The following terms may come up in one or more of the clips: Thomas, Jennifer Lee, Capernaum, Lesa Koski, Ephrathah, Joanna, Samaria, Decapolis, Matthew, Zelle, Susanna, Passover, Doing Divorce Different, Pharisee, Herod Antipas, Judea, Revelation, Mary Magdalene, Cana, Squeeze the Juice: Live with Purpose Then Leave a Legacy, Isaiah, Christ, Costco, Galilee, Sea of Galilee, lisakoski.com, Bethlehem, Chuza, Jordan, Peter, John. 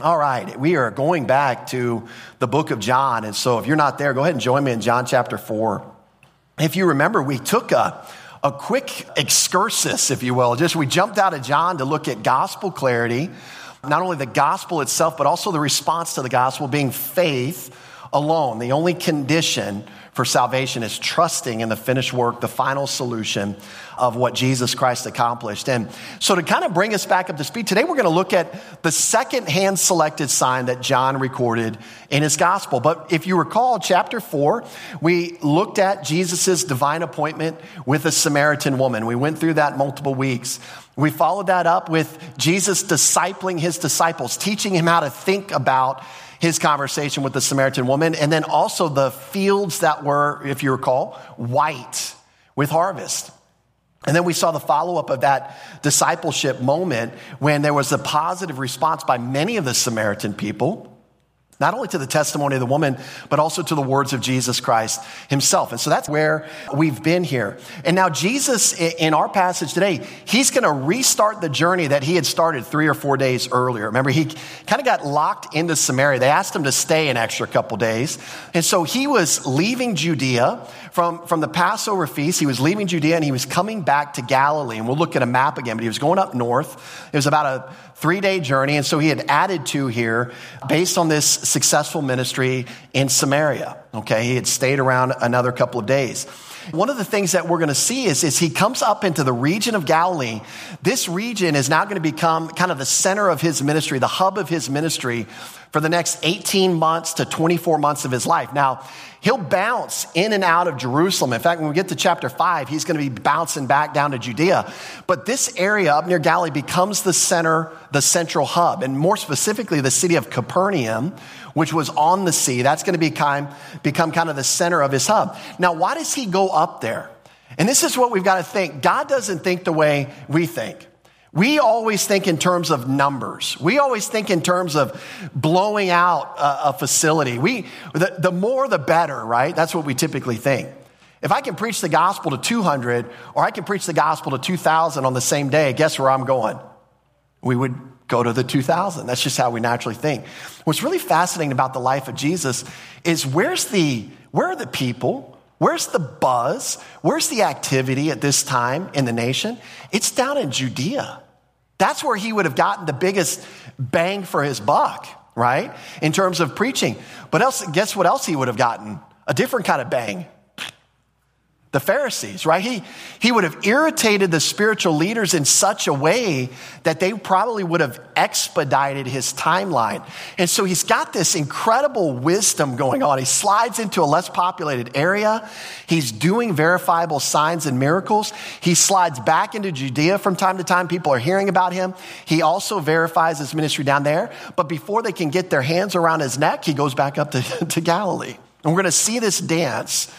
All right, we are going back to the book of John. And so if you're not there, go ahead and join me in John chapter 4. If you remember, we took a quick excursus, if you will. We jumped out of John to look at gospel clarity, not only the gospel itself, but also the response to the gospel being faith alone. The only condition for salvation is trusting in the finished work, the final solution of what Jesus Christ accomplished. And so to kind of bring us back up to speed, today we're going to look at the second hand-selected sign that John recorded in his gospel. But if you recall, chapter 4, we looked at Jesus's divine appointment with a Samaritan woman. We went through that multiple weeks. We followed that up with Jesus discipling his disciples, teaching him how to think about his conversation with the Samaritan woman, and then also the fields that were, if you recall, white with harvest. And then we saw the follow-up of that discipleship moment when there was a positive response by many of the Samaritan people, not only to the testimony of the woman, but also to the words of Jesus Christ himself. And so that's where we've been here. And now Jesus, in our passage today, he's going to restart the journey that he had started 3 or 4 days earlier. Remember, he kind of got locked into Samaria. They asked him to stay an extra couple days. And so he was leaving Judea from the Passover feast. He was leaving Judea and he was coming back to Galilee. And we'll look at a map again, but he was going up north. It was about a 3-day journey. And so he had added 2 here based on this successful ministry in Samaria. Okay, he had stayed around another couple of days. One of the things that we're going to see is he comes up into the region of Galilee. This region is now going to become kind of the center of his ministry, the hub of his ministry for the next 18 months to 24 months of his life. Now, he'll bounce in and out of Jerusalem. In fact, when we get to chapter 5, he's going to be bouncing back down to Judea. But this area up near Galilee becomes the center, the central hub, and more specifically, the city of Capernaum, which was on the sea. That's going to become kind of the center of his hub. Now, why does he go up there? And this is what we've got to think. God doesn't think the way we think. We always think in terms of numbers. We always think in terms of blowing out a facility. The more, the better, right? That's what we typically think. If I can preach the gospel to 200, or I can preach the gospel to 2,000 on the same day, guess where I'm going? We would go to the 2,000. That's just how we naturally think. What's really fascinating about the life of Jesus is where are the people? Where's the buzz? Where's the activity at this time in the nation? It's down in Judea. That's where he would have gotten the biggest bang for his buck, right? In terms of preaching. But guess what else he would have gotten? A different kind of bang. The Pharisees, right? He would have irritated the spiritual leaders in such a way that they probably would have expedited his timeline. And so he's got this incredible wisdom going on. He slides into a less populated area. He's doing verifiable signs and miracles. He slides back into Judea from time to time. People are hearing about him. He also verifies his ministry down there. But before they can get their hands around his neck, he goes back up to Galilee. And we're going to see this dance,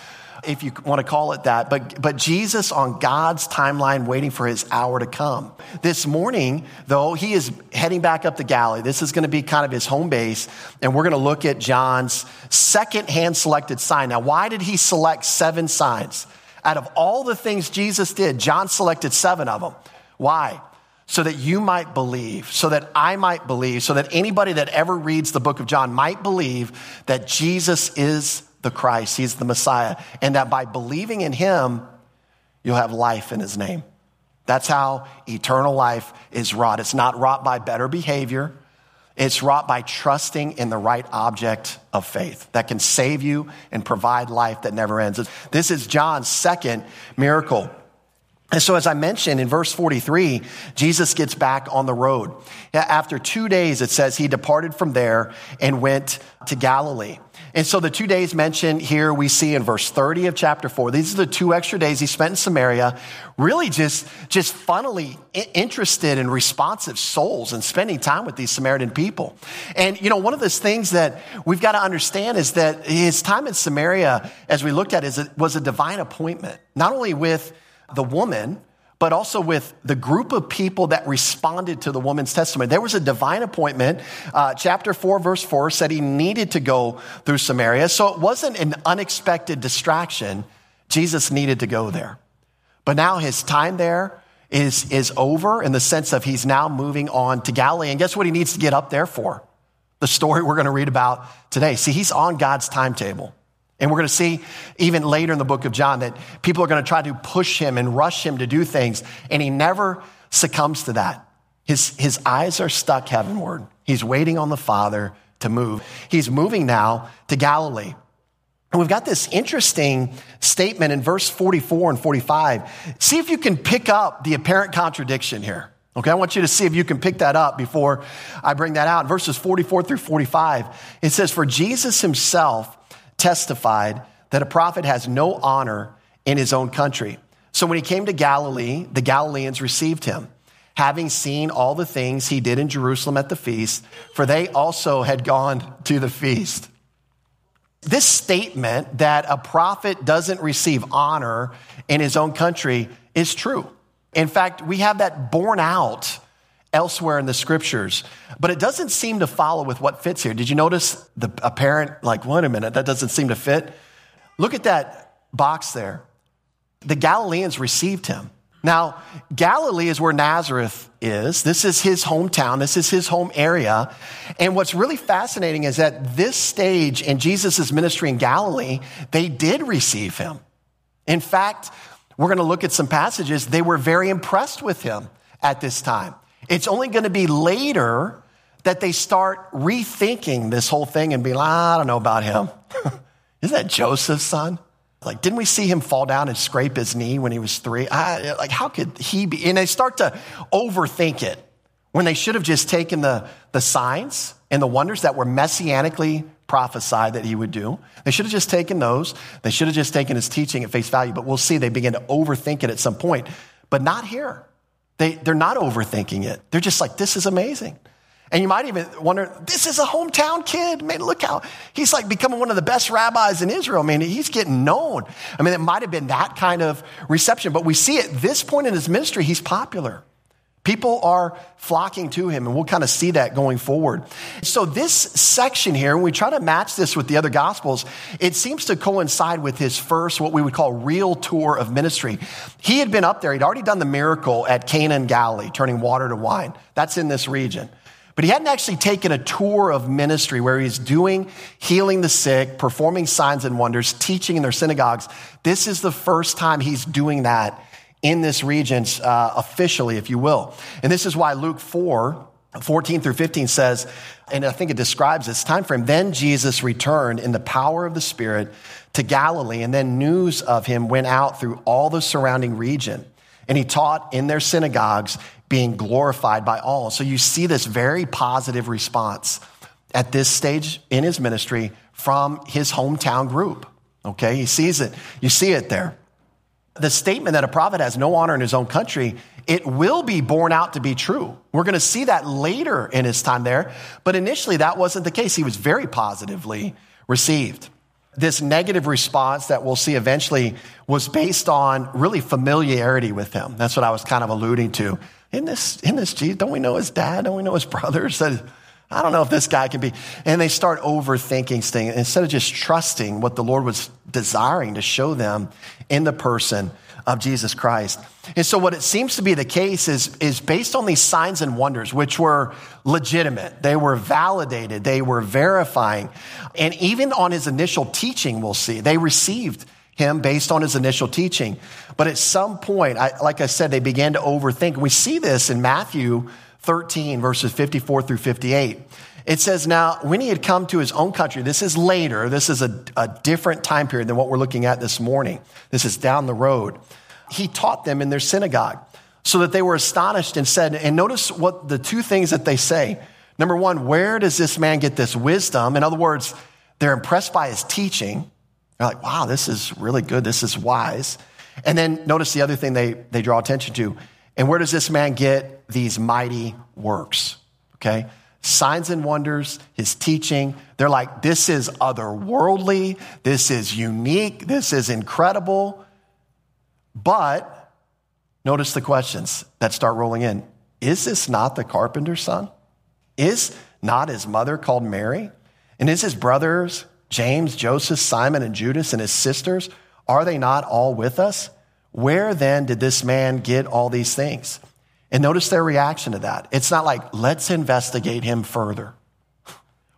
if you want to call it that, but Jesus on God's timeline waiting for his hour to come. This morning, though, he is heading back up to Galilee. This is going to be kind of his home base, and we're going to look at John's second hand-selected sign. Now, why did he select 7 signs? Out of all the things Jesus did, John selected 7 of them. Why? So that you might believe, so that I might believe, so that anybody that ever reads the book of John might believe that Jesus is the Christ, he's the Messiah, and that by believing in him, you'll have life in his name. That's how eternal life is wrought. It's not wrought by better behavior. It's wrought by trusting in the right object of faith that can save you and provide life that never ends. This is John's second miracle. And so, as I mentioned in verse 43, Jesus gets back on the road. After 2 days, it says he departed from there and went to Galilee. And so the 2 days mentioned here we see in verse 30 of chapter 4, these are the 2 extra days he spent in Samaria, really just funnily interested in responsive souls and spending time with these Samaritan people. And, you know, one of those things that we've got to understand is that his time in Samaria, as we looked at, was a divine appointment, not only with the woman, but also with the group of people that responded to the woman's testimony. There was a divine appointment. Chapter 4, verse 4 said he needed to go through Samaria. So it wasn't an unexpected distraction. Jesus needed to go there. But now his time there is over in the sense of he's now moving on to Galilee. And guess what he needs to get up there for? the story we're going to read about today. See, he's on God's timetable. And we're going to see even later in the book of John that people are going to try to push him and rush him to do things, and he never succumbs to that. His eyes are stuck heavenward. He's waiting on the Father to move. He's moving now to Galilee. And we've got this interesting statement in verse 44 and 45. See if you can pick up the apparent contradiction here. Okay, I want you to see if you can pick that up before I bring that out. Verses 44 through 45, it says, "For Jesus himself testified that a prophet has no honor in his own country. So when he came to Galilee, the Galileans received him, having seen all the things he did in Jerusalem at the feast, for they also had gone to the feast." This statement that a prophet doesn't receive honor in his own country is true. In fact, we have that borne out elsewhere in the scriptures, but it doesn't seem to follow with what fits here. Did you notice the apparent, like, wait a minute, that doesn't seem to fit? Look at that box there. The Galileans received him. Now, Galilee is where Nazareth is. This is his hometown. This is his home area. And what's really fascinating is that this stage in Jesus' ministry in Galilee, they did receive him. In fact, we're going to look at some passages. They were very impressed with him at this time. It's only going to be later that they start rethinking this whole thing and be like, I don't know about him. Isn't that Joseph's son? Like, didn't we see him fall down and scrape his knee when he was 3? Like, how could he be? And they start to overthink it when they should have just taken the signs and the wonders that were messianically prophesied that he would do. They should have just taken those. They should have just taken his teaching at face value. But we'll see they begin to overthink it at some point. But not here. They're not overthinking it. They're just like, this is amazing. And you might even wonder, this is a hometown kid. Man, look how he's like becoming one of the best rabbis in Israel. I mean, he's getting known. I mean, it might have been that kind of reception, but we see at this point in his ministry, he's popular. People are flocking to him, and we'll kind of see that going forward. So this section here, when we try to match this with the other gospels, it seems to coincide with his first, what we would call, real tour of ministry. He had been up there. He'd already done the miracle at Cana in Galilee, turning water to wine. That's in this region. But he hadn't actually taken a tour of ministry where he's doing, healing the sick, performing signs and wonders, teaching in their synagogues. This is the first time he's doing that in this region officially, if you will. And this is why Luke 4:14 through 15 says, and I think it describes this time frame, "Then Jesus returned in the power of the Spirit to Galilee, and then news of him went out through all the surrounding region. And he taught in their synagogues, being glorified by all." So you see this very positive response at this stage in his ministry from his hometown group, okay? He sees it. You see it there. The statement that a prophet has no honor in his own country, it will be borne out to be true. We're going to see that later in his time there, but initially that wasn't the case. He was very positively received. This negative response that we'll see eventually was based on really familiarity with him. That's what I was kind of alluding to. In this, don't we know his dad? Don't we know his brothers? I don't know if this guy can be. And they start overthinking things instead of just trusting what the Lord was desiring to show them in the person of Jesus Christ. And so what it seems to be the case is based on these signs and wonders, which were legitimate. They were validated. They were verifying. And even on his initial teaching, we'll see, they received him based on his initial teaching. But at some point, like I said, they began to overthink. We see this in Matthew 13, verses 54 through 58. It says, "Now, when he had come to his own country," this is later, this is a different time period than what we're looking at this morning. This is down the road. "He taught them in their synagogue, so that they were astonished and said," and notice what the two things that they say. Number one, where does this man get this wisdom? In other words, they're impressed by his teaching. They're like, wow, this is really good. This is wise. And then notice the other thing they draw attention to. "And where does this man get these mighty works?" Okay? Signs and wonders, his teaching. They're like, this is otherworldly. This is unique. This is incredible. But notice the questions that start rolling in. Is this not the carpenter's son? Is not his mother called Mary? And is his brothers James, Joseph, Simon, and Judas, and his sisters? Are they not all with us? Where then did this man get all these things? And notice their reaction to that. It's not like, let's investigate him further.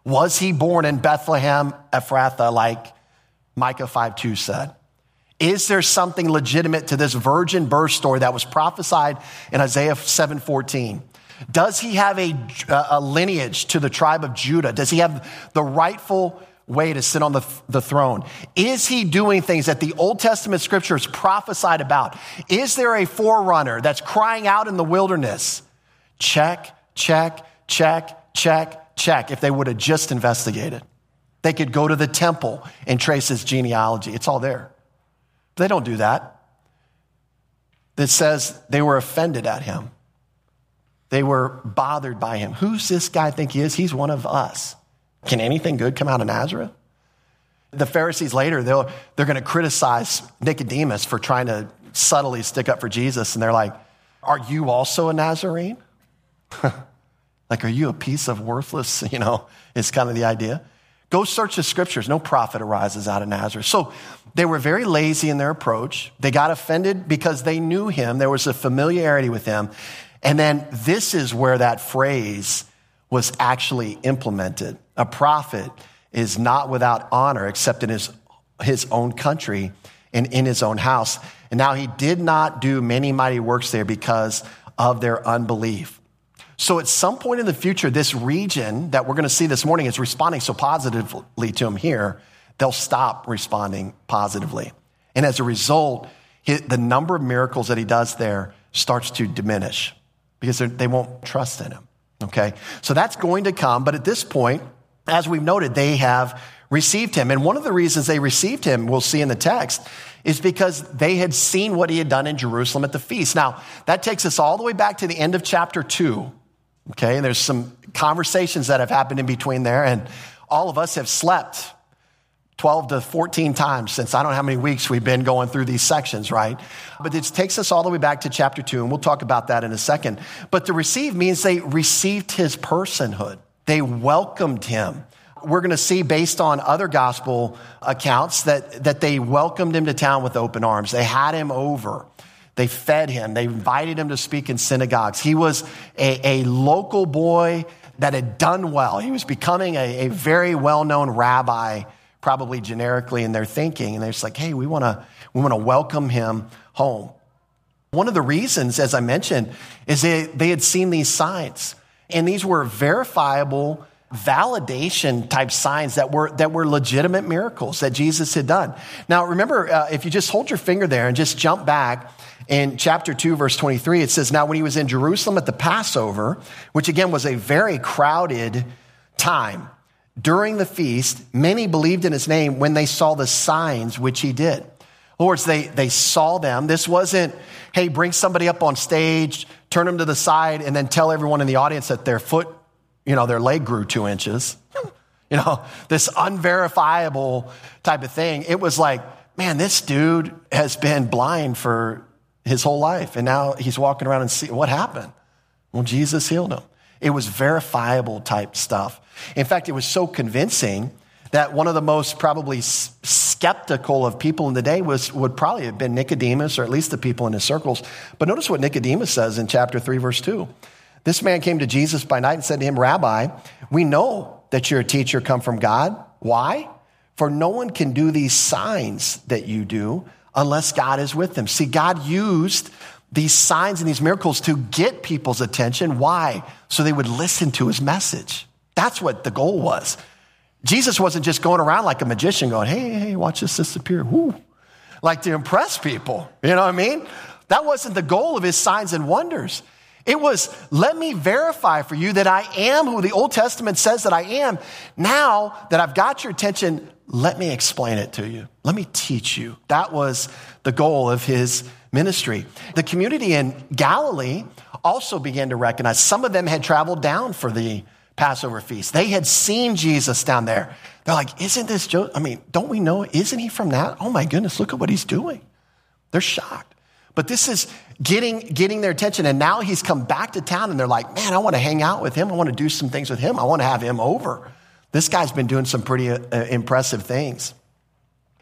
Was he born in Bethlehem, Ephrathah, like Micah 5:2 said? Is there something legitimate to this virgin birth story that was prophesied in Isaiah 7:14? Does he have a lineage to the tribe of Judah? Does he have the rightful way to sit on the throne? Is he doing things that the Old Testament scriptures prophesied about? Is there a forerunner that's crying out in the wilderness? Check, check, check, check, check. If they would have just investigated, they could go to the temple and trace his genealogy. It's all there. They don't do that. It says they were offended at him. They were bothered by him. Who's this guy think he is? He's one of us. Can anything good come out of Nazareth? The Pharisees later, they're going to criticize Nicodemus for trying to subtly stick up for Jesus. And they're like, are you also a Nazarene? Like, are you a piece of worthless, is kind of the idea. Go search the scriptures. No prophet arises out of Nazareth. So they were very lazy in their approach. They got offended because they knew him. There was a familiarity with him. And then this is where that phrase was actually implemented. A prophet is not without honor except in his own country and in his own house. And now he did not do many mighty works there because of their unbelief. So at some point in the future, this region that we're going to see this morning is responding so positively to him here, they'll stop responding positively. And as a result, the number of miracles that he does there starts to diminish because they won't trust in him, okay? So that's going to come. But at this point, as we've noted, they have received him. And one of the reasons they received him, we'll see in the text, is because they had seen what he had done in Jerusalem at the feast. Now, that takes us all the way back to the end of chapter 2, okay? And there's some conversations that have happened in between there, and all of us have slept 12 to 14 times since I don't know how many weeks we've been going through these sections, right? But it takes us all the way back to chapter 2, and we'll talk about that in a second. But to receive means they received his personhood. They welcomed him. We're going to see, based on other gospel accounts, that they welcomed him to town with open arms. They had him over. They fed him. They invited him to speak in synagogues. He was a local boy that had done well. He was becoming a very well-known rabbi, probably generically in their thinking. And they're just like, hey, we want to welcome him home. One of the reasons, as I mentioned, is they had seen these signs. And these were verifiable, validation type signs that were legitimate miracles that Jesus had done. Now, remember, if you just hold your finger there and just jump back in chapter 2, verse 23, it says, now when he was in Jerusalem at the Passover, which again was a very crowded time, during the feast, many believed in his name when they saw the signs which he did. Lords, they saw them. This wasn't, hey, bring somebody up on stage, turn them to the side, and then tell everyone in the audience that their foot, their leg grew 2 inches. This unverifiable type of thing. It was like, man, this dude has been blind for his whole life, and now he's walking around and see what happened. Well, Jesus healed him. It was verifiable type stuff. In fact, it was so convincing that one of the most probably skeptical of people in the day would probably have been Nicodemus, or at least the people in his circles. But notice what Nicodemus says in chapter 3, verse 2. This man came to Jesus by night and said to him, Rabbi, we know that you're a teacher come from God. Why? For no one can do these signs that you do unless God is with them. See, God used these signs and these miracles to get people's attention. Why? So they would listen to his message. That's what the goal was. Jesus wasn't just going around like a magician going, hey, watch this disappear. Woo. Like to impress people. You know what I mean? That wasn't the goal of his signs and wonders. It was, let me verify for you that I am who the Old Testament says that I am. Now that I've got your attention, let me explain it to you. Let me teach you. That was the goal of his ministry. The community in Galilee also began to recognize some of them had traveled down for the Passover feast. They had seen Jesus down there. They're like, isn't this Joseph? I mean, don't we know? Isn't he from that? Oh my goodness, look at what he's doing. They're shocked. But this is getting their attention. And now he's come back to town and they're like, man, I want to hang out with him. I want to do some things with him. I want to have him over. This guy's been doing some pretty impressive things.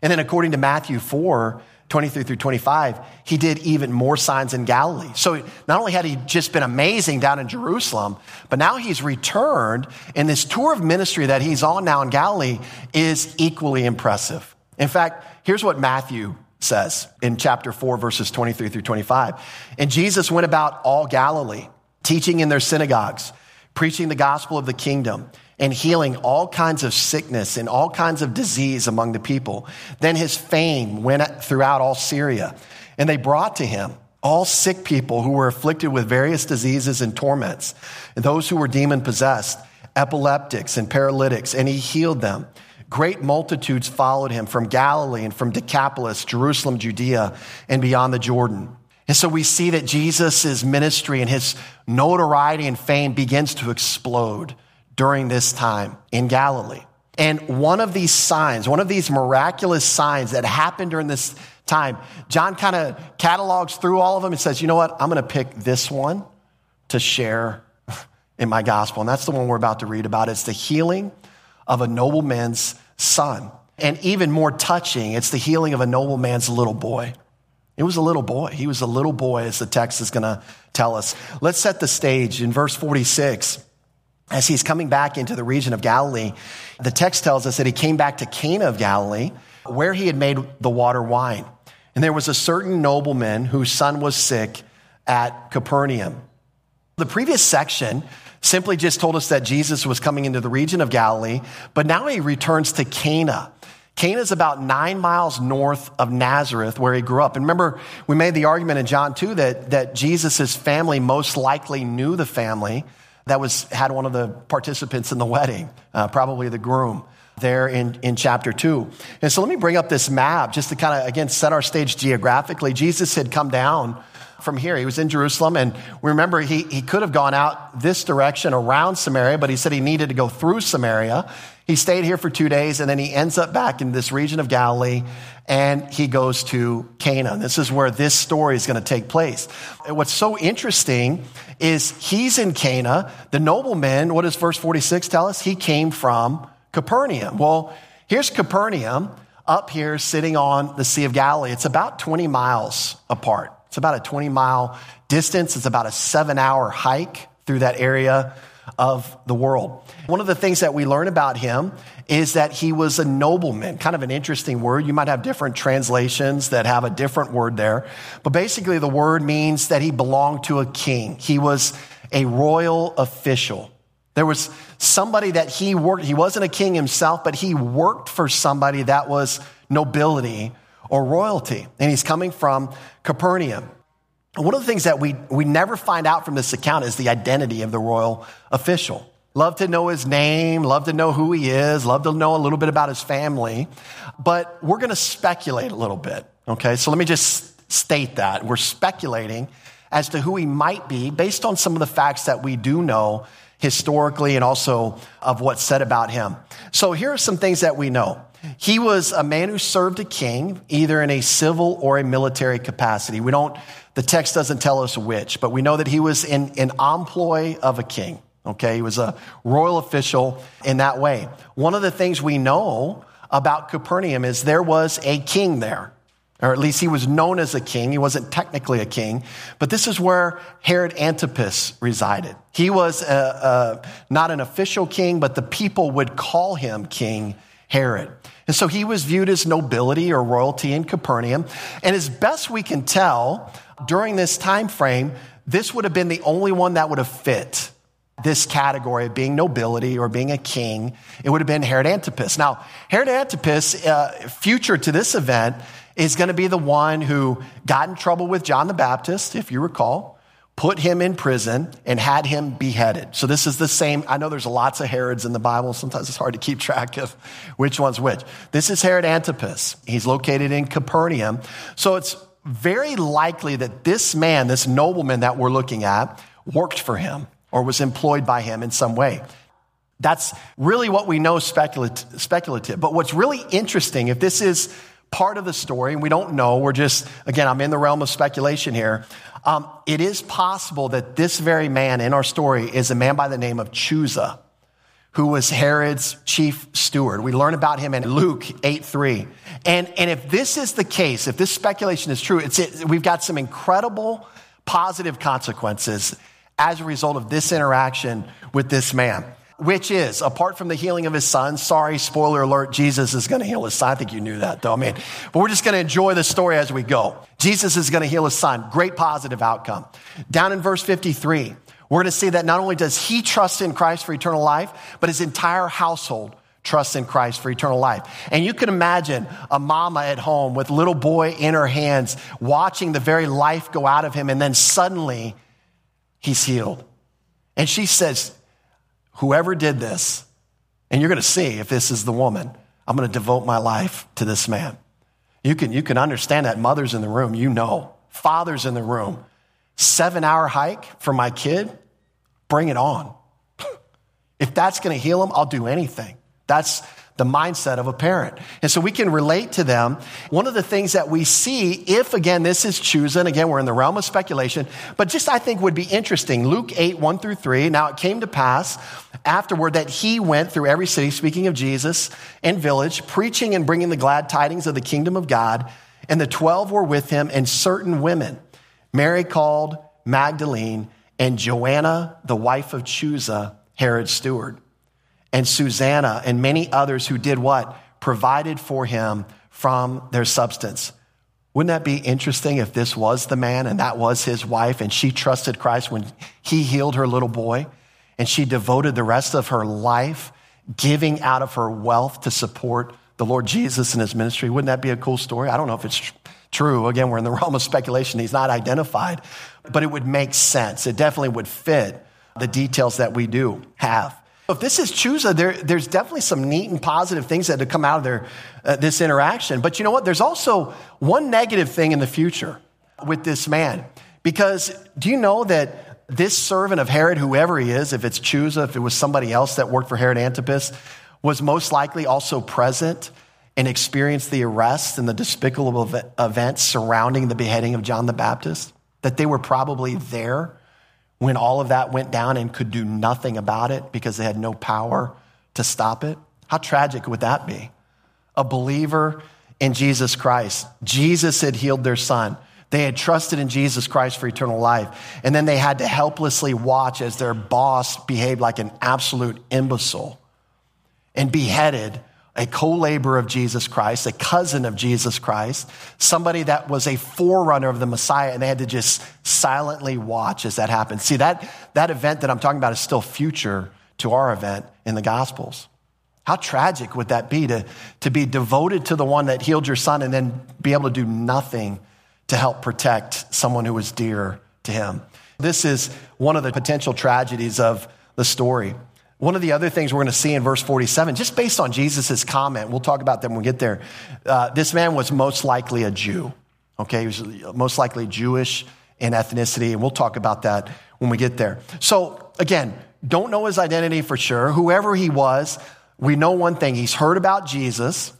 And then according to Matthew 4, 23 through 25, he did even more signs in Galilee. So not only had he just been amazing down in Jerusalem, but now he's returned, and this tour of ministry that he's on now in Galilee is equally impressive. In fact, here's what Matthew says in chapter 4, verses 23 through 25. And Jesus went about all Galilee, teaching in their synagogues, preaching the gospel of the kingdom, and healing all kinds of sickness and all kinds of disease among the people. Then his fame went throughout all Syria, and they brought to him all sick people who were afflicted with various diseases and torments, and those who were demon-possessed, epileptics and paralytics, and he healed them. Great multitudes followed him from Galilee and from Decapolis, Jerusalem, Judea, and beyond the Jordan. And so we see that Jesus' ministry and his notoriety and fame begins to explode during this time in Galilee. And one of these signs, one of these miraculous signs that happened during this time, John kind of catalogs through all of them and says, you know what, I'm going to pick this one to share in my gospel. And that's the one we're about to read about. It's the healing of a nobleman's son. And even more touching, it's the healing of a nobleman's little boy. It was a little boy. He was a little boy, as the text is going to tell us. Let's set the stage in verse 46. As he's coming back into the region of Galilee, the text tells us that he came back to Cana of Galilee, where he had made the water wine. And there was a certain nobleman whose son was sick at Capernaum. The previous section simply just told us that Jesus was coming into the region of Galilee, but now he returns to Cana. Cana is about 9 miles north of Nazareth, where he grew up. And remember, we made the argument in John 2 that Jesus' family most likely knew the family that had one of the participants in the wedding, probably the groom, there in chapter 2. And so let me bring up this map just to kind of, again, set our stage geographically. Jesus had come down from here. He was in Jerusalem, and we remember he could have gone out this direction around Samaria, but he said he needed to go through Samaria. He stayed here for 2 days, and then he ends up back in this region of Galilee, and he goes to Cana. This is where this story is going to take place. And what's so interesting is he's in Cana. The nobleman, what does verse 46 tell us? He came from Capernaum. Well, here's Capernaum up here sitting on the Sea of Galilee. It's about 20 miles apart. It's about a 20-mile distance. It's about a 7-hour hike through that area of the world. One of the things that we learn about him is that he was a nobleman, kind of an interesting word. You might have different translations that have a different word there. But basically, the word means that he belonged to a king. He was a royal official. There was somebody that he wasn't a king himself, but he worked for somebody that was nobility or royalty, and he's coming from Capernaum. One of the things that we never find out from this account is the identity of the royal official. Love to know his name, love to know who he is, love to know a little bit about his family, but we're going to speculate a little bit, okay? So let me just state that. We're speculating as to who he might be based on some of the facts that we do know historically and also of what's said about him. So here are some things that we know. He was a man who served a king, either in a civil or a military capacity. The text doesn't tell us which, but we know that he was in employ of a king, okay? He was a royal official in that way. One of the things we know about Capernaum is there was a king there, or at least he was known as a king. He wasn't technically a king, but this is where Herod Antipas resided. He was not an official king, but the people would call him King Herod. And so he was viewed as nobility or royalty in Capernaum. And as best we can tell, during this time frame, this would have been the only one that would have fit this category of being nobility or being a king. It would have been Herod Antipas. Now, Herod Antipas, future to this event, is going to be the one who got in trouble with John the Baptist, if you recall, put him in prison, and had him beheaded. So this is the same. I know there's lots of Herods in the Bible. Sometimes it's hard to keep track of which one's which. This is Herod Antipas. He's located in Capernaum. So it's very likely that this man, this nobleman that we're looking at, worked for him or was employed by him in some way. That's really what we know speculative. But what's really interesting, if this is part of the story, and we don't know, we're just, again, I'm in the realm of speculation here. It is possible that this very man in our story is a man by the name of Chuza, who was Herod's chief steward. We learn about him in Luke 8:3. And if this is the case, if this speculation is true, we've got some incredible positive consequences as a result of this interaction with this man, which is, apart from the healing of his son, sorry, spoiler alert, Jesus is going to heal his son. I think you knew that, though. I mean, but we're just going to enjoy the story as we go. Jesus is going to heal his son. Great positive outcome. Down in verse 53, we're going to see that not only does he trust in Christ for eternal life, but his entire household trusts in Christ for eternal life. And you can imagine a mama at home with little boy in her hands, watching the very life go out of him, and then suddenly he's healed. And she says, whoever did this, and you're going to see if this is the woman, I'm going to devote my life to this man. You can understand that. Mothers in the room, you know. Fathers in the room. 7-hour hike for my kid, bring it on. If that's going to heal him, I'll do anything. That's the mindset of a parent. And so we can relate to them. One of the things that we see, if again, this is choosing, again, we're in the realm of speculation, but just I think would be interesting. Luke 8:1-3, now it came to pass afterward that he went through every city, speaking of Jesus, and village, preaching and bringing the glad tidings of the kingdom of God. And the 12 were with him, and certain women, Mary called Magdalene, and Joanna, the wife of Chuza, Herod's steward, and Susanna, and many others who did what? Provided for him from their substance. Wouldn't that be interesting if this was the man and that was his wife, and she trusted Christ when he healed her little boy, and she devoted the rest of her life, giving out of her wealth to support the Lord Jesus and his ministry? Wouldn't that be a cool story? I don't know if it's true. Again, we're in the realm of speculation. He's not identified, but it would make sense. It definitely would fit the details that we do have. If this is Chuza, there's definitely some neat and positive things that have come out of this interaction. But you know what? There's also one negative thing in the future with this man, because do you know that this servant of Herod, whoever he is, if it's Chuza, if it was somebody else that worked for Herod Antipas, was most likely also present and experienced the arrest and the despicable events surrounding the beheading of John the Baptist, that they were probably there when all of that went down and could do nothing about it because they had no power to stop it? How tragic would that be? A believer in Jesus Christ. Jesus had healed their son. They had trusted in Jesus Christ for eternal life. And then they had to helplessly watch as their boss behaved like an absolute imbecile and beheaded a co-laborer of Jesus Christ, a cousin of Jesus Christ, somebody that was a forerunner of the Messiah, and they had to just silently watch as that happened. See, that event that I'm talking about is still future to our event in the Gospels. How tragic would that be to be devoted to the one that healed your son and then be able to do nothing to help protect someone who was dear to him? This is one of the potential tragedies of the story. One of the other things we're going to see in verse 47, just based on Jesus' comment, we'll talk about them when we get there. This man was most likely a Jew, okay? He was most likely Jewish in ethnicity, and we'll talk about that when we get there. So again, don't know his identity for sure. Whoever he was, we know one thing. He's heard about Jesus.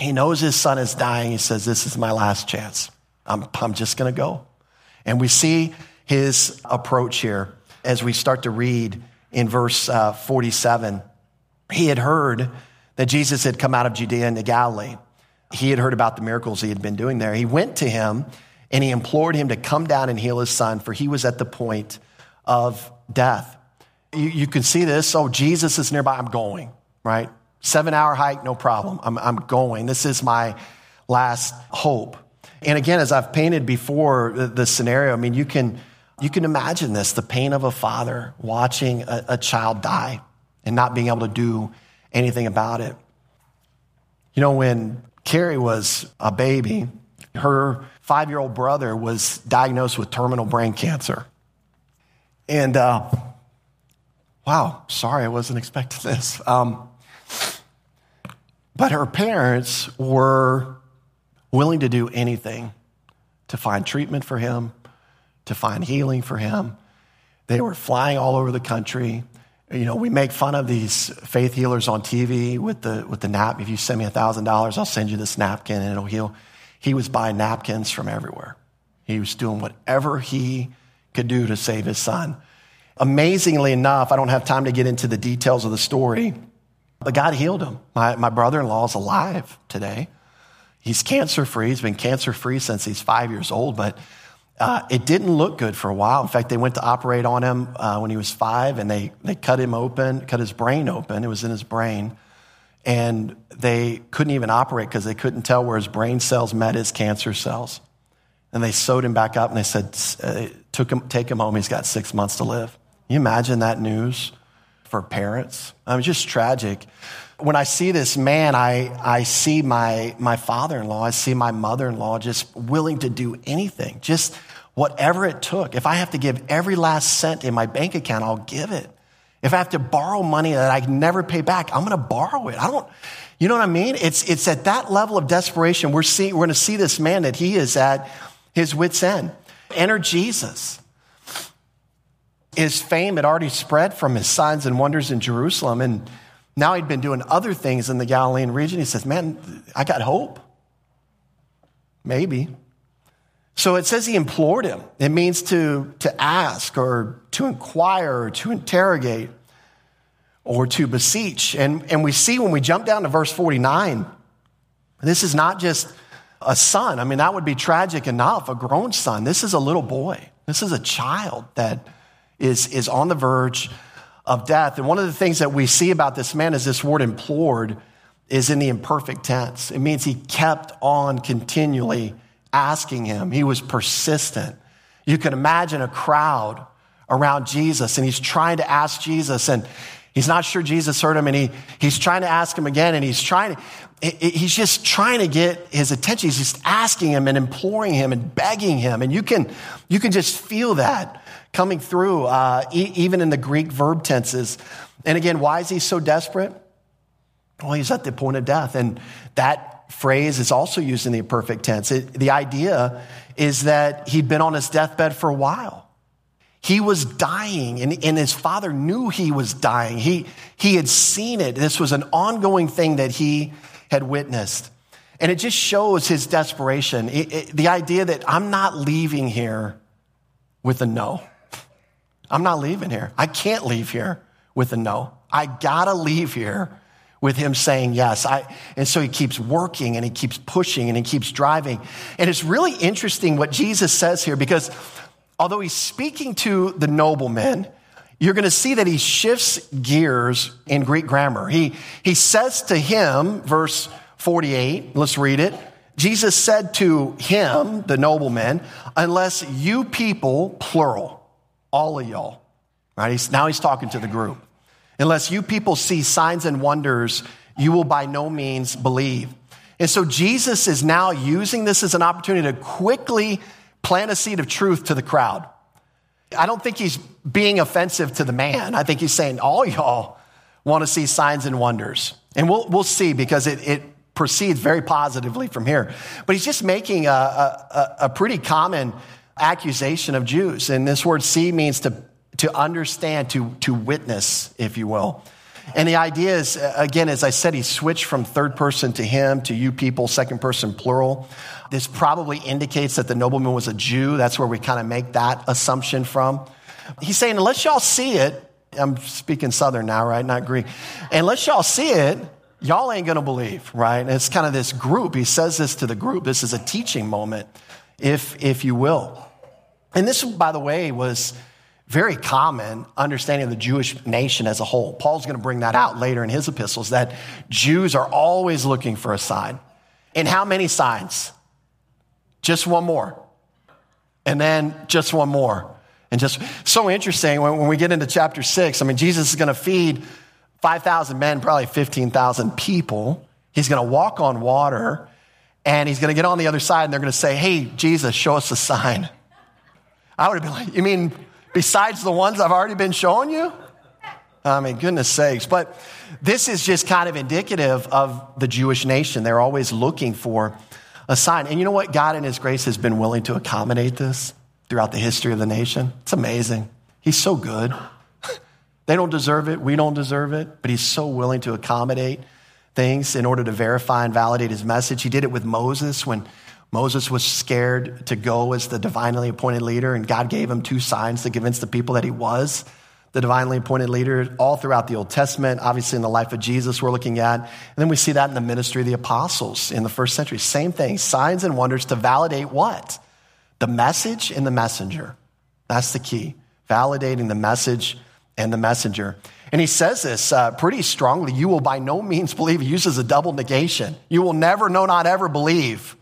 He knows his son is dying. He says, this is my last chance. I'm just going to go. And we see his approach here as we start to read in verse 47, he had heard that Jesus had come out of Judea into Galilee. He had heard about the miracles he had been doing there. He went to him and he implored him to come down and heal his son, for he was at the point of death. You can see this. Oh, Jesus is nearby. I'm going, right? 7-hour hike, no problem. I'm going. This is my last hope. And again, as I've painted before the scenario, I mean, you can imagine this, the pain of a father watching a child die and not being able to do anything about it. You know, when Carrie was a baby, her 5-year-old brother was diagnosed with terminal brain cancer. And wow, sorry, I wasn't expecting this. But her parents were willing to do anything to find treatment for him, to find healing for him. They were flying all over the country. You know, we make fun of these faith healers on TV with the napkin. If you send me $1,000, I'll send you this napkin and it'll heal. He was buying napkins from everywhere. He was doing whatever he could do to save his son. Amazingly enough, I don't have time to get into the details of the story, but God healed him. My brother-in-law is alive today. He's cancer-free. He's been cancer-free since he's 5 years old, but it didn't look good for a while. In fact, they went to operate on him when he was five, and they cut him open, cut his brain open. It was in his brain. And they couldn't even operate because they couldn't tell where his brain cells met his cancer cells. And they sewed him back up, and they said, take him home. He's got 6 months to live. Can you imagine that news for parents? I mean, just tragic. When I see this man, I see my father-in-law, I see my mother-in-law just willing to do anything, just whatever it took. If I have to give every last cent in my bank account, I'll give it. If I have to borrow money that I can never pay back, I'm going to borrow it. You know what I mean? It's at that level of desperation. We're going to see this man that he is at his wit's end. Enter Jesus. His fame had already spread from his signs and wonders in Jerusalem, and now he'd been doing other things in the Galilean region. He says, man, I got hope. Maybe. So it says he implored him. It means to ask or to inquire or to interrogate or to beseech. And we see when we jump down to verse 49, this is not just a son. I mean, that would be tragic enough, a grown son. This is a little boy. This is a child that is on the verge of death. And one of the things that we see about this man is this word implored is in the imperfect tense. It means he kept on continually asking him. He was persistent. You can imagine a crowd around Jesus, and he's trying to ask Jesus, and he's not sure Jesus heard him, and he's trying to ask him again, and he's just trying to get his attention. He's just asking him and imploring him and begging him, and you can just feel that coming through, even in the Greek verb tenses. And again, why is he so desperate? Well, he's at the point of death, and that phrase is also used in the imperfect tense. The idea is that he'd been on his deathbed for a while. He was dying, and his father knew he was dying. He had seen it. This was an ongoing thing that he had witnessed. And it just shows his desperation. The idea that I'm not leaving here with a no. I'm not leaving here. I can't leave here with a no. I gotta leave here with him saying yes. And so he keeps working, and he keeps pushing, and he keeps driving. And it's really interesting what Jesus says here, because although he's speaking to the nobleman, you're going to see that he shifts gears in Greek grammar. He says to him, verse 48, let's read it. Jesus said to him, the nobleman, unless you people, plural, all of y'all, right? Now he's talking to the group. Unless you people see signs and wonders, you will by no means believe. And so Jesus is now using this as an opportunity to quickly plant a seed of truth to the crowd. I don't think he's being offensive to the man. I think he's saying, all y'all want to see signs and wonders. And we'll see, because it proceeds very positively from here. But he's just making a pretty common accusation of Jews. And this word see means to understand, to witness, if you will. And the idea is, again, as I said, he switched from third person to him, to you people, second person plural. This probably indicates that the nobleman was a Jew. That's where we kind of make that assumption from. He's saying, unless y'all see it, I'm speaking Southern now, right? Not Greek. Unless y'all see it, y'all ain't going to believe, right? And it's kind of this group. He says this to the group. This is a teaching moment, if you will. And this, by the way, was very common understanding of the Jewish nation as a whole. Paul's going to bring that out later in his epistles, that Jews are always looking for a sign. And how many signs? Just one more. And then just one more. And just so interesting, when we get into chapter 6, I mean, Jesus is going to feed 5,000 men, probably 15,000 people. He's going to walk on water, and he's going to get on the other side, and they're going to say, hey, Jesus, show us a sign. I would have been like, you mean besides the ones I've already been showing you? I mean, goodness sakes. But this is just kind of indicative of the Jewish nation. They're always looking for a sign. And you know what? God in his grace has been willing to accommodate this throughout the history of the nation. It's amazing. He's so good. They don't deserve it. We don't deserve it. But he's so willing to accommodate things in order to verify and validate his message. He did it with Moses when Moses was scared to go as the divinely appointed leader, and God gave him two signs to convince the people that he was the divinely appointed leader, all throughout the Old Testament, obviously in the life of Jesus we're looking at. And then we see that in the ministry of the apostles in the first century. Same thing, signs and wonders to validate what? The message and the messenger. That's the key, validating the message and the messenger. And he says this pretty strongly, you will by no means believe. He uses a double negation. You will never, no, not ever believe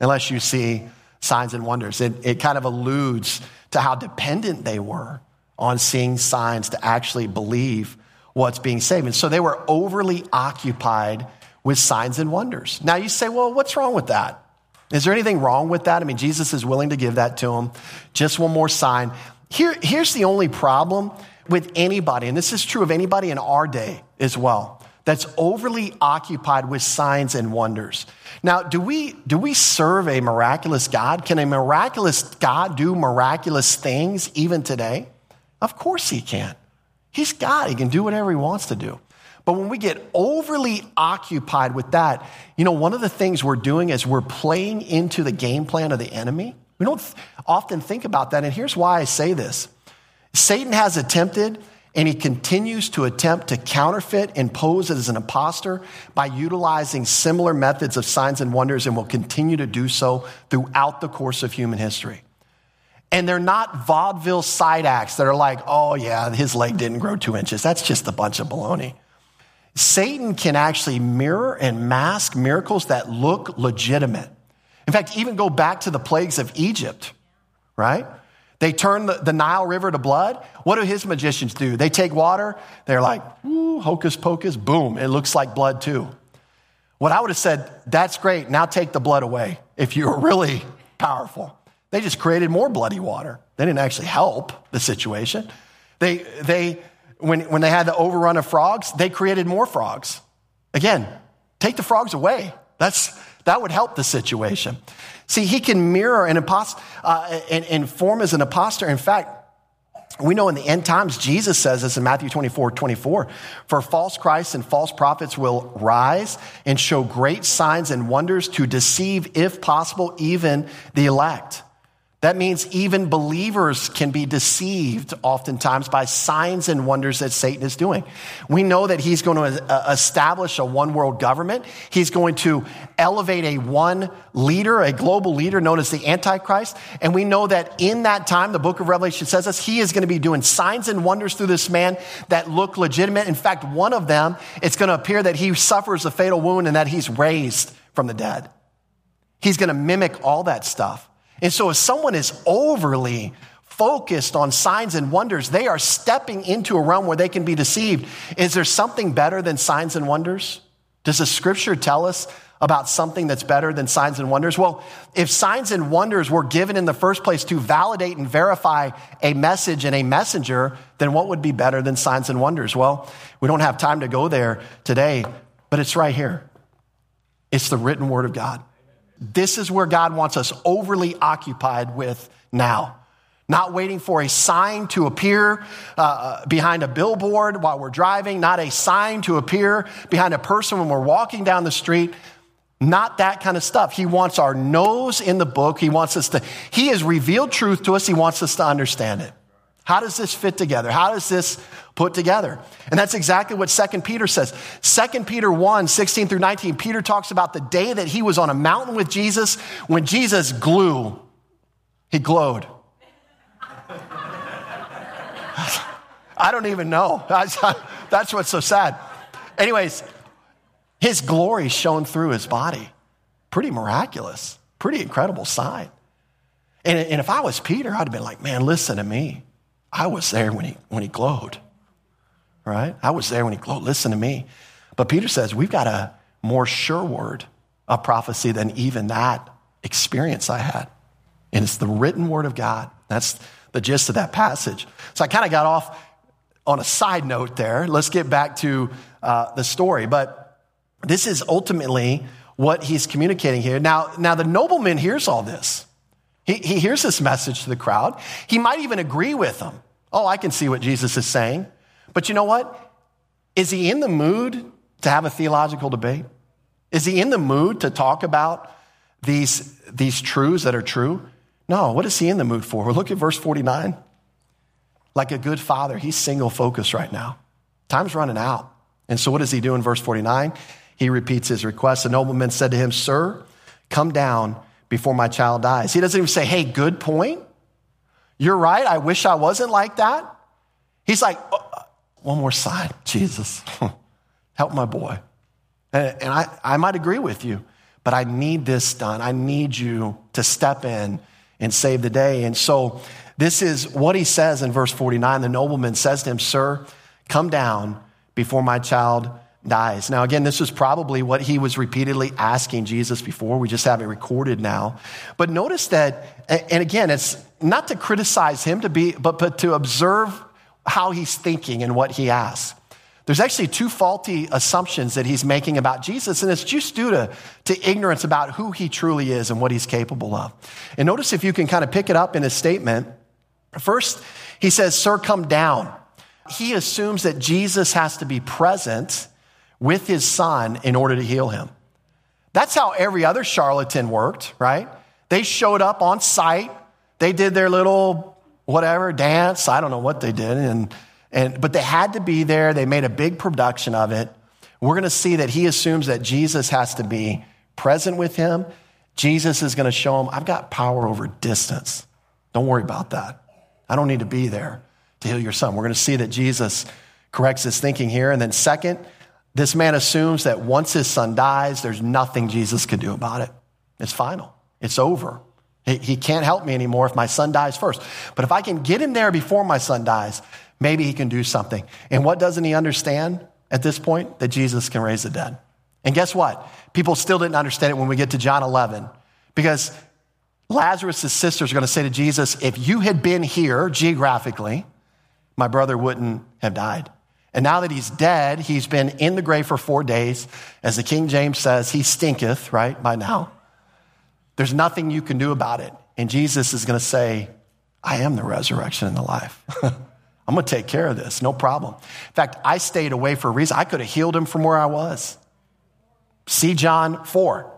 unless you see signs and wonders. It kind of alludes to how dependent they were on seeing signs to actually believe what's being said. And so they were overly occupied with signs and wonders. Now you say, well, what's wrong with that? Is there anything wrong with that? I mean, Jesus is willing to give that to them. Just one more sign. Here's the only problem with anybody, and this is true of anybody in our day as well, that's overly occupied with signs and wonders. Now, do we serve a miraculous God? Can a miraculous God do miraculous things even today? Of course he can. He's God. He can do whatever he wants to do. But when we get overly occupied with that, you know, one of the things we're doing is we're playing into the game plan of the enemy. We don't often think about that. And here's why I say this. Satan has attempted, and he continues to attempt to counterfeit and pose as an imposter by utilizing similar methods of signs and wonders, and will continue to do so throughout the course of human history. And they're not vaudeville side acts that are like, oh yeah, his leg didn't grow 2 inches. That's just a bunch of baloney. Satan can actually mirror and mask miracles that look legitimate. In fact, even go back to the plagues of Egypt, right? They turn the Nile River to blood. What do his magicians do? They take water. They're like, ooh, hocus pocus, boom. It looks like blood too. What I would have said, that's great. Now take the blood away if you're really powerful. They just created more bloody water. They didn't actually help the situation. When they had the overrun of frogs, they created more frogs. Again, take the frogs away. That would help the situation. See, he can mirror an imposter and form as an imposter. In fact, we know in the end times, Jesus says this in Matthew 24:24, for false Christs and false prophets will rise and show great signs and wonders to deceive, if possible, even the elect. That means even believers can be deceived oftentimes by signs and wonders that Satan is doing. We know that he's going to establish a one world government. He's going to elevate a one leader, a global leader known as the Antichrist. And we know that in that time, the book of Revelation says us, he is going to be doing signs and wonders through this man that look legitimate. In fact, one of them, it's going to appear that he suffers a fatal wound and that he's raised from the dead. He's going to mimic all that stuff. And so if someone is overly focused on signs and wonders, they are stepping into a realm where they can be deceived. Is there something better than signs and wonders? Does the scripture tell us about something that's better than signs and wonders? Well, if signs and wonders were given in the first place to validate and verify a message and a messenger, then what would be better than signs and wonders? Well, we don't have time to go there today, but it's right here. It's the written word of God. This is where God wants us overly occupied with now, not waiting for a sign to appear behind a billboard while we're driving, not a sign to appear behind a person when we're walking down the street, not that kind of stuff. He wants our nose in the book. He has revealed truth to us. He wants us to understand it. How does this fit together? How does this put together? And that's exactly what 2 Peter says. 2 Peter 1:16-19, Peter talks about the day that he was on a mountain with Jesus, when Jesus glowed. I don't even know. That's what's so sad. Anyways, his glory shone through his body. Pretty miraculous, pretty incredible sign. And if I was Peter, I'd have been like, man, listen to me. I was there when he glowed, right? I was there when he glowed. Listen to me. But Peter says, we've got a more sure word of prophecy than even that experience I had. And it's the written word of God. That's the gist of that passage. So I kind of got off on a side note there. Let's get back to the story. But this is ultimately what he's communicating here. Now the nobleman hears all this. He hears this message to the crowd. He might even agree with them. Oh, I can see what Jesus is saying. But you know what? Is he in the mood to have a theological debate? Is he in the mood to talk about these truths that are true? No, what is he in the mood for? Well, look at verse 49. Like a good father, he's single focused right now. Time's running out. And so what does he do in verse 49? He repeats his request. The nobleman said to him, "Sir, come down before my child dies." He doesn't even say, "Hey, good point. You're right. I wish I wasn't like that." He's like, "Oh, one more sign, Jesus. Help my boy. And I might agree with you, but I need this done. I need you to step in and save the day." And so this is what he says in verse 49. The nobleman says to him, "Sir, come down before my child dies." Now, again, this is probably what he was repeatedly asking Jesus before. We just have it recorded now. But notice that, and again, it's not to criticize him, but to observe how he's thinking and what he asks. There's actually two faulty assumptions that he's making about Jesus, and it's just due to ignorance about who he truly is and what he's capable of. And notice if you can kind of pick it up in his statement. First, he says, "Sir, come down." He assumes that Jesus has to be present with his son in order to heal him. That's how every other charlatan worked, right? They showed up on site. They did their little whatever dance. I don't know what they did. But they had to be there. They made a big production of it. We're going to see that he assumes that Jesus has to be present with him. Jesus is going to show him, "I've got power over distance. Don't worry about that. I don't need to be there to heal your son." We're going to see that Jesus corrects his thinking here. And then second, this man assumes that once his son dies, there's nothing Jesus can do about it. It's final. It's over. He can't help me anymore if my son dies first. But if I can get him there before my son dies, maybe he can do something. And what doesn't he understand at this point? That Jesus can raise the dead. And guess what? People still didn't understand it when we get to John 11, because Lazarus' sisters are going to say to Jesus, "If you had been here geographically, my brother wouldn't have died." And now that he's dead, he's been in the grave for 4 days. As the King James says, he stinketh, right, by now. There's nothing you can do about it. And Jesus is going to say, "I am the resurrection and the life." I'm going to take care of this. No problem. In fact, I stayed away for a reason. I could have healed him from where I was. See John 4.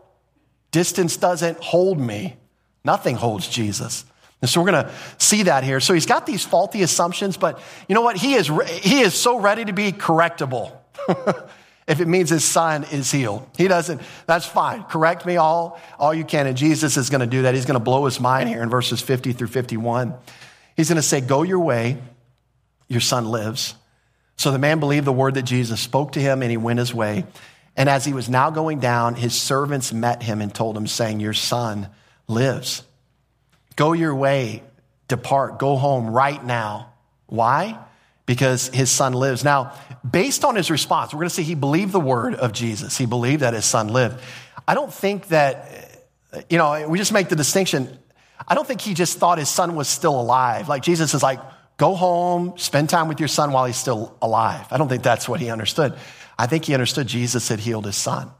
Distance doesn't hold me. Nothing holds Jesus. And so we're going to see that here. So he's got these faulty assumptions, but you know what? He is so ready to be correctable. If it means his son is healed, he doesn't, that's fine. Correct me all you can. And Jesus is going to do that. He's going to blow his mind here in verses 50 through 51. He's going to say, "Go your way. Your son lives." So the man believed the word that Jesus spoke to him, and he went his way. And as he was now going down, his servants met him and told him, saying, "Your son lives. Go your way, depart, go home right now." Why? Because his son lives. Now, based on his response, we're going to see he believed the word of Jesus. He believed that his son lived. I don't think that, you know, we just make the distinction. I don't think he just thought his son was still alive. Like Jesus is like, "Go home, spend time with your son while he's still alive." I don't think that's what he understood. I think he understood Jesus had healed his son.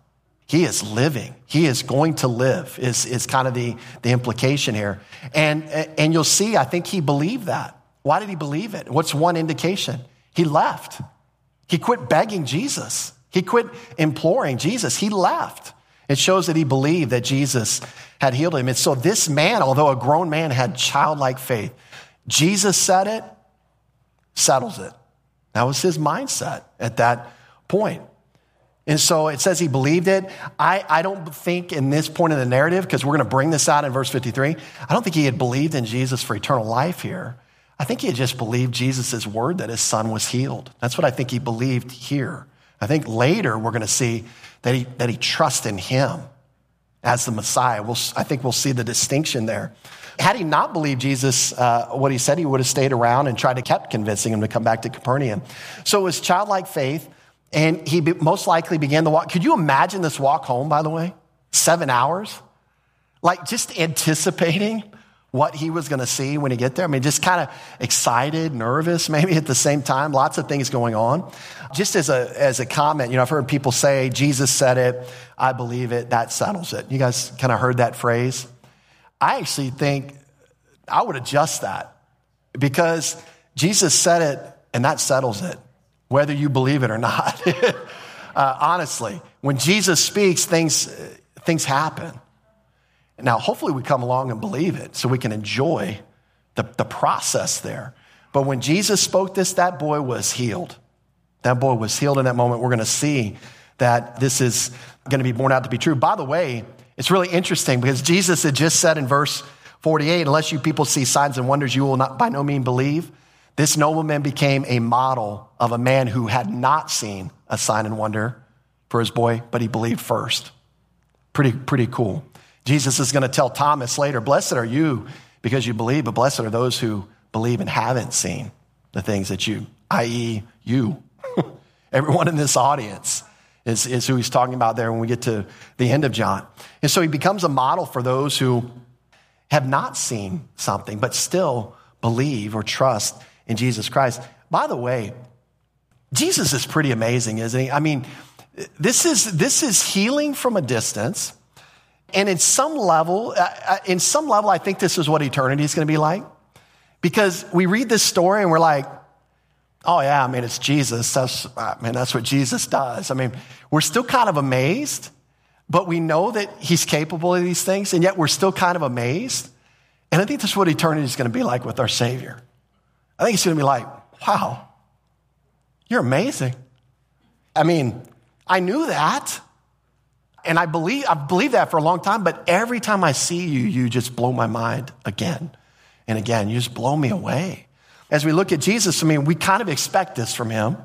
He is living. He is going to live is kind of the implication here. And you'll see, I think he believed that. Why did he believe it? What's one indication? He left. He quit begging Jesus. He quit imploring Jesus. He left. It shows that he believed that Jesus had healed him. And so this man, although a grown man, had childlike faith. Jesus said it, settles it. That was his mindset at that point. And so it says he believed it. I don't think in this point of the narrative, because we're going to bring this out in verse 53, I don't think he had believed in Jesus for eternal life here. I think he had just believed Jesus' word that his son was healed. That's what I think he believed here. I think later we're going to see that he trusts in him as the Messiah. I think we'll see the distinction there. Had he not believed Jesus, what he said, he would have stayed around and tried to keep convincing him to come back to Capernaum. So it was childlike faith, and he most likely began the walk. Could you imagine this walk home, by the way? 7 hours? Like just anticipating what he was going to see when he get there. I mean, just kind of excited, nervous, maybe at the same time. Lots of things going on. Just as a comment, you know, I've heard people say, "Jesus said it, I believe it, that settles it." You guys kind of heard that phrase? I actually think I would adjust that, because Jesus said it and that settles it, whether you believe it or not. Honestly, when Jesus speaks, things happen. Now, hopefully we come along and believe it so we can enjoy the process there. But when Jesus spoke this, that boy was healed. That boy was healed in that moment. We're going to see that this is going to be borne out to be true. By the way, it's really interesting because Jesus had just said in verse 48, unless you people see signs and wonders, you will not by no means believe. This nobleman became a model of a man who had not seen a sign and wonder for his boy, but he believed first. Pretty cool. Jesus is going to tell Thomas later, blessed are you because you believe, but blessed are those who believe and haven't seen the things that you, i.e. you, everyone in this audience is who he's talking about there when we get to the end of John. And so he becomes a model for those who have not seen something, but still believe or trust in Jesus Christ. By the way, Jesus is pretty amazing, isn't he? I mean, this is healing from a distance. And in some level, I think this is what eternity is going to be like. Because we read this story and we're like, oh yeah, I mean, it's Jesus. That's what Jesus does. I mean, we're still kind of amazed, but we know that he's capable of these things, and yet we're still kind of amazed. And I think that's what eternity is going to be like with our Savior. I think it's going to be like, wow, you're amazing. I mean, I knew that, and I've believed that for a long time, but every time I see you, you just blow my mind again and again. You just blow me away. As we look at Jesus, I mean, we kind of expect this from him.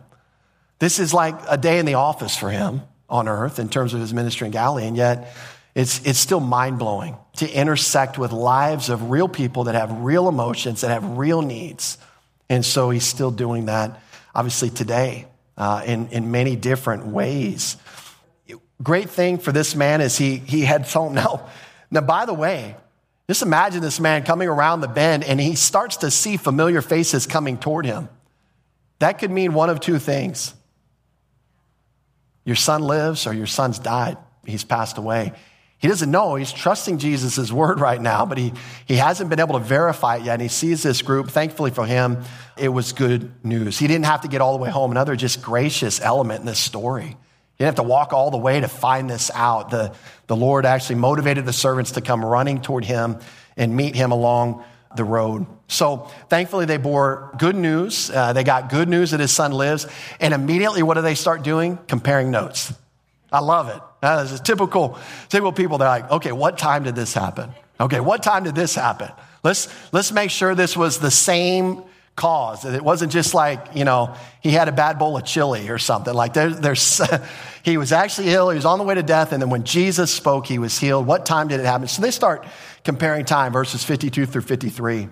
This is like a day in the office for him on earth in terms of his ministry in Galilee, and yet it's still mind-blowing to intersect with lives of real people that have real emotions, that have real needs. And so he's still doing that, obviously, today in many different ways. Great thing for this man is he had something else. Now, by the way, just imagine this man coming around the bend and he starts to see familiar faces coming toward him. That could mean one of two things. Your son lives or your son's died. He's passed away. He doesn't know. He's trusting Jesus' word right now, but he hasn't been able to verify it yet. And he sees this group. Thankfully for him, it was good news. He didn't have to get all the way home. Another just gracious element in this story. You didn't have to walk all the way to find this out. The Lord actually motivated the servants to come running toward him and meet him along the road. So thankfully they bore good news. They got good news that his son lives. And immediately what do they start doing? Comparing notes. I love it. That is typical people. They're like, okay, what time did this happen? Okay, what time did this happen? Let's make sure this was the same cause, that it wasn't just like, you know, he had a bad bowl of chili or something. Like there's he was actually ill, he was on the way to death, and then when Jesus spoke, he was healed. What time did it happen? So they start comparing time, verses 52 through 53.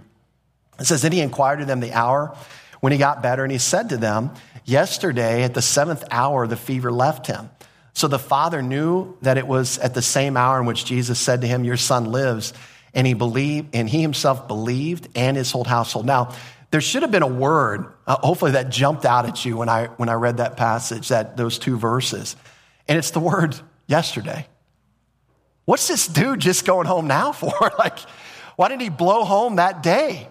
It says, then he inquired of them the hour when he got better, and he said to them, yesterday at the 7th hour, the fever left him. So the father knew that it was at the same hour in which Jesus said to him, your son lives, and he himself believed and his whole household. Now, there should have been a word, hopefully, that jumped out at you when I read that passage, those two verses. And it's the word yesterday. What's this dude just going home now for? Like, why didn't he blow home that day?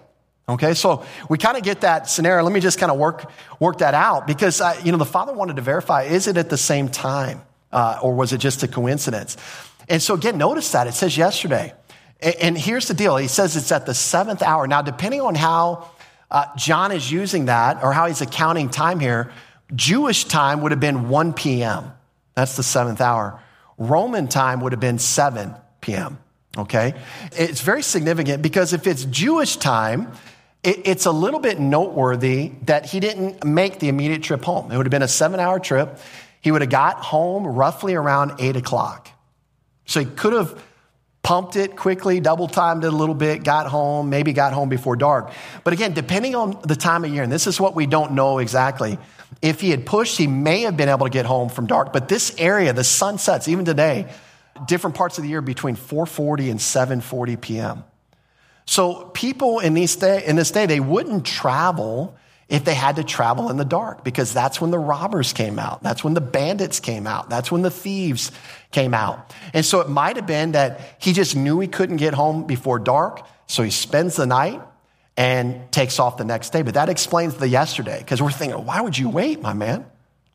Okay, so we kind of get that scenario. Let me just kind of work that out because, the father wanted to verify, is it at the same time or was it just a coincidence? And so again, notice that. It says yesterday. And here's the deal. He says it's at the 7th hour. Now, depending on how John is using that, or how he's accounting time here, Jewish time would have been 1 p.m. That's the 7th hour. Roman time would have been 7 p.m., okay? It's very significant because if it's Jewish time, it's a little bit noteworthy that he didn't make the immediate trip home. It would have been a 7-hour trip. He would have got home roughly around 8 o'clock. So he could have pumped it quickly, double-timed it a little bit, got home before dark. But again, depending on the time of year, and this is what we don't know exactly, if he had pushed, he may have been able to get home from dark. But this area, the sun sets, even today, different parts of the year between 4:40 and 7:40 p.m. So people in this day, they wouldn't travel if they had to travel in the dark, because that's when the robbers came out. That's when the bandits came out. That's when the thieves came out. And so it might have been that he just knew he couldn't get home before dark, so he spends the night and takes off the next day. But that explains the yesterday, because we're thinking, why would you wait, my man?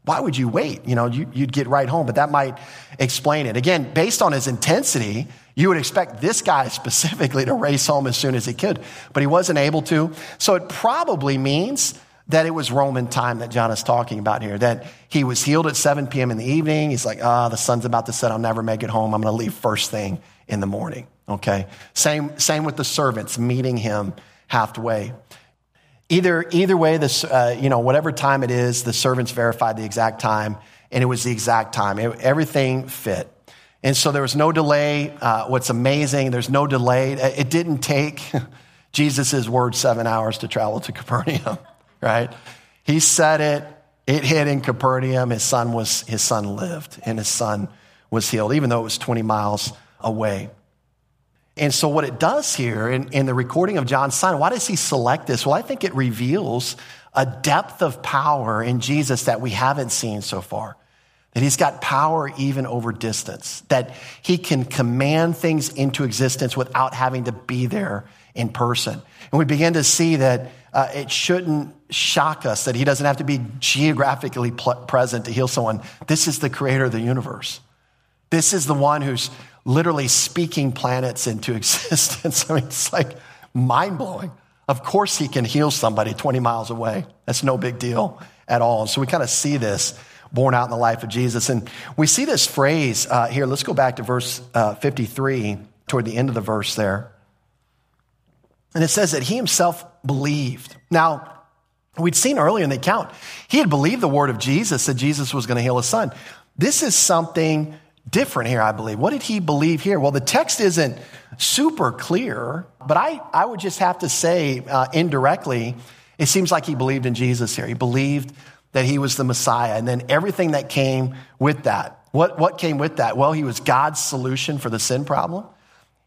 Why would you wait? You know, you'd get right home, but that might explain it. Again, based on his intensity, you would expect this guy specifically to race home as soon as he could, but he wasn't able to. So it probably means that it was Roman time that John is talking about here, that he was healed at 7 p.m. in the evening. He's like, the sun's about to set. I'll never make it home. I'm going to leave first thing in the morning, okay? Same with the servants meeting him halfway. Either way, this whatever time it is, the servants verified the exact time, and it was the exact time. Everything fit. And so there was no delay. What's amazing, there's no delay. It didn't take Jesus' word 7 hours to travel to Capernaum, right? He said it. It hit in Capernaum. His son lived, and his son was healed, even though it was 20 miles away. And so what it does here in the recording of John's sign, why does he select this? Well, I think it reveals a depth of power in Jesus that we haven't seen so far, that he's got power even over distance, that he can command things into existence without having to be there in person. And we begin to see that it shouldn't shock us that he doesn't have to be geographically present to heal someone. This is the creator of the universe. This is the one who's literally speaking planets into existence. I mean, it's like mind-blowing. Of course he can heal somebody 20 miles away. That's no big deal at all. So we kind of see this born out in the life of Jesus. And we see this phrase here. Let's go back to verse 53, toward the end of the verse there. And it says that he himself believed. Now, we'd seen earlier in the account, he had believed the word of Jesus, that Jesus was going to heal his son. This is something different here, I believe. What did he believe here? Well, the text isn't super clear, but I would just have to say indirectly, it seems like he believed in Jesus here. He believed that he was the Messiah, and then everything that came with that. What came with that? Well, he was God's solution for the sin problem.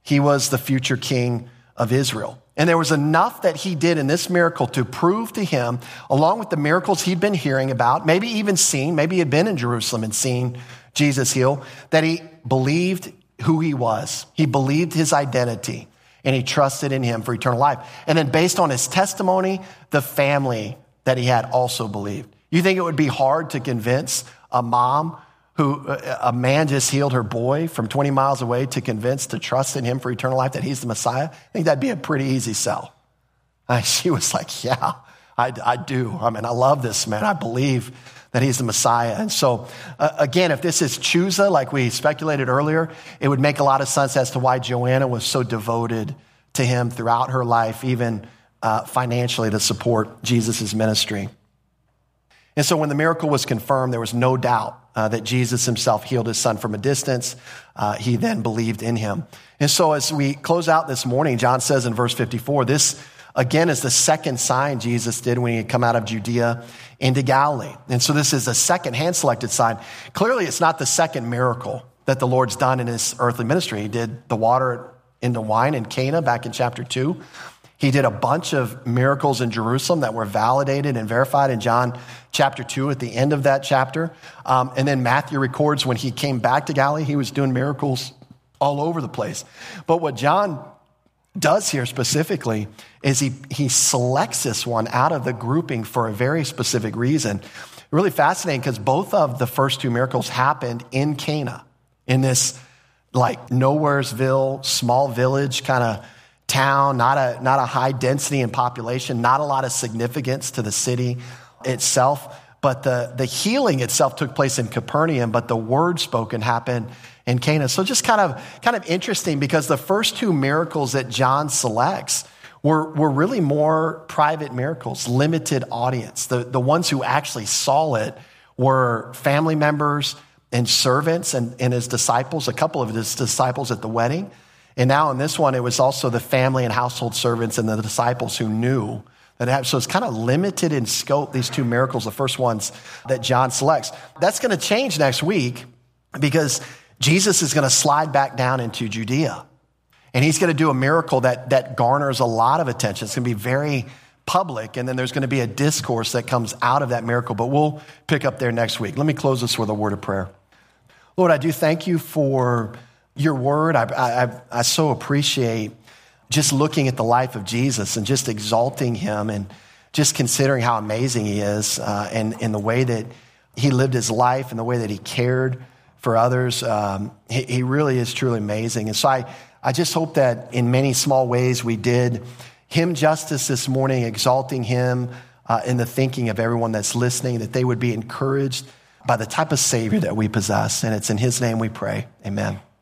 He was the future king of Israel. And there was enough that he did in this miracle to prove to him, along with the miracles he'd been hearing about, maybe even seen, maybe he'd been in Jerusalem and seen Jesus heal, that he believed who he was. He believed his identity, and he trusted in him for eternal life. And then based on his testimony, the family that he had also believed. You think it would be hard to convince a mom who a man just healed her boy from 20 miles away to trust in him for eternal life, that he's the Messiah? I think that'd be a pretty easy sell. She was like, yeah, I do. I mean, I love this man. I believe that he's the Messiah. And so again, if this is Chuza, like we speculated earlier, it would make a lot of sense as to why Joanna was so devoted to him throughout her life, even financially to support Jesus's ministry. And so when the miracle was confirmed, there was no doubt that Jesus himself healed his son from a distance. He then believed in him. And so as we close out this morning, John says in verse 54, this again is the second sign Jesus did when he had come out of Judea into Galilee. And so this is a second hand-selected sign. Clearly, it's not the second miracle that the Lord's done in his earthly ministry. He did the water into wine in Cana back in chapter 2. He did a bunch of miracles in Jerusalem that were validated and verified in John chapter 2 at the end of that chapter. And then Matthew records when he came back to Galilee, he was doing miracles all over the place. But what John does here specifically is he selects this one out of the grouping for a very specific reason. Really fascinating, because both of the first two miracles happened in Cana, in this like nowheresville, small village kind of town, not a high density in population, not a lot of significance to the city itself. But the healing itself took place in Capernaum, but the word spoken happened in Cana. So just kind of interesting, because the first two miracles that John selects were really more private miracles, limited audience. The ones who actually saw it were family members and servants and his disciples, a couple of his disciples at the wedding. And now in this one, it was also the family and household servants and the disciples who knew. So it's kind of limited in scope, these two miracles, the first ones that John selects. That's going to change next week, because Jesus is going to slide back down into Judea, and he's going to do a miracle that garners a lot of attention. It's going to be very public, and then there's going to be a discourse that comes out of that miracle, but we'll pick up there next week. Let me close this with a word of prayer. Lord, I do thank you for your word. I so appreciate just looking at the life of Jesus and just exalting him and just considering how amazing he is and the way that he lived his life and the way that he cared for others. He really is truly amazing. And so I just hope that in many small ways we did him justice this morning, exalting him in the thinking of everyone that's listening, that they would be encouraged by the type of Savior that we possess. And it's in his name we pray. Amen.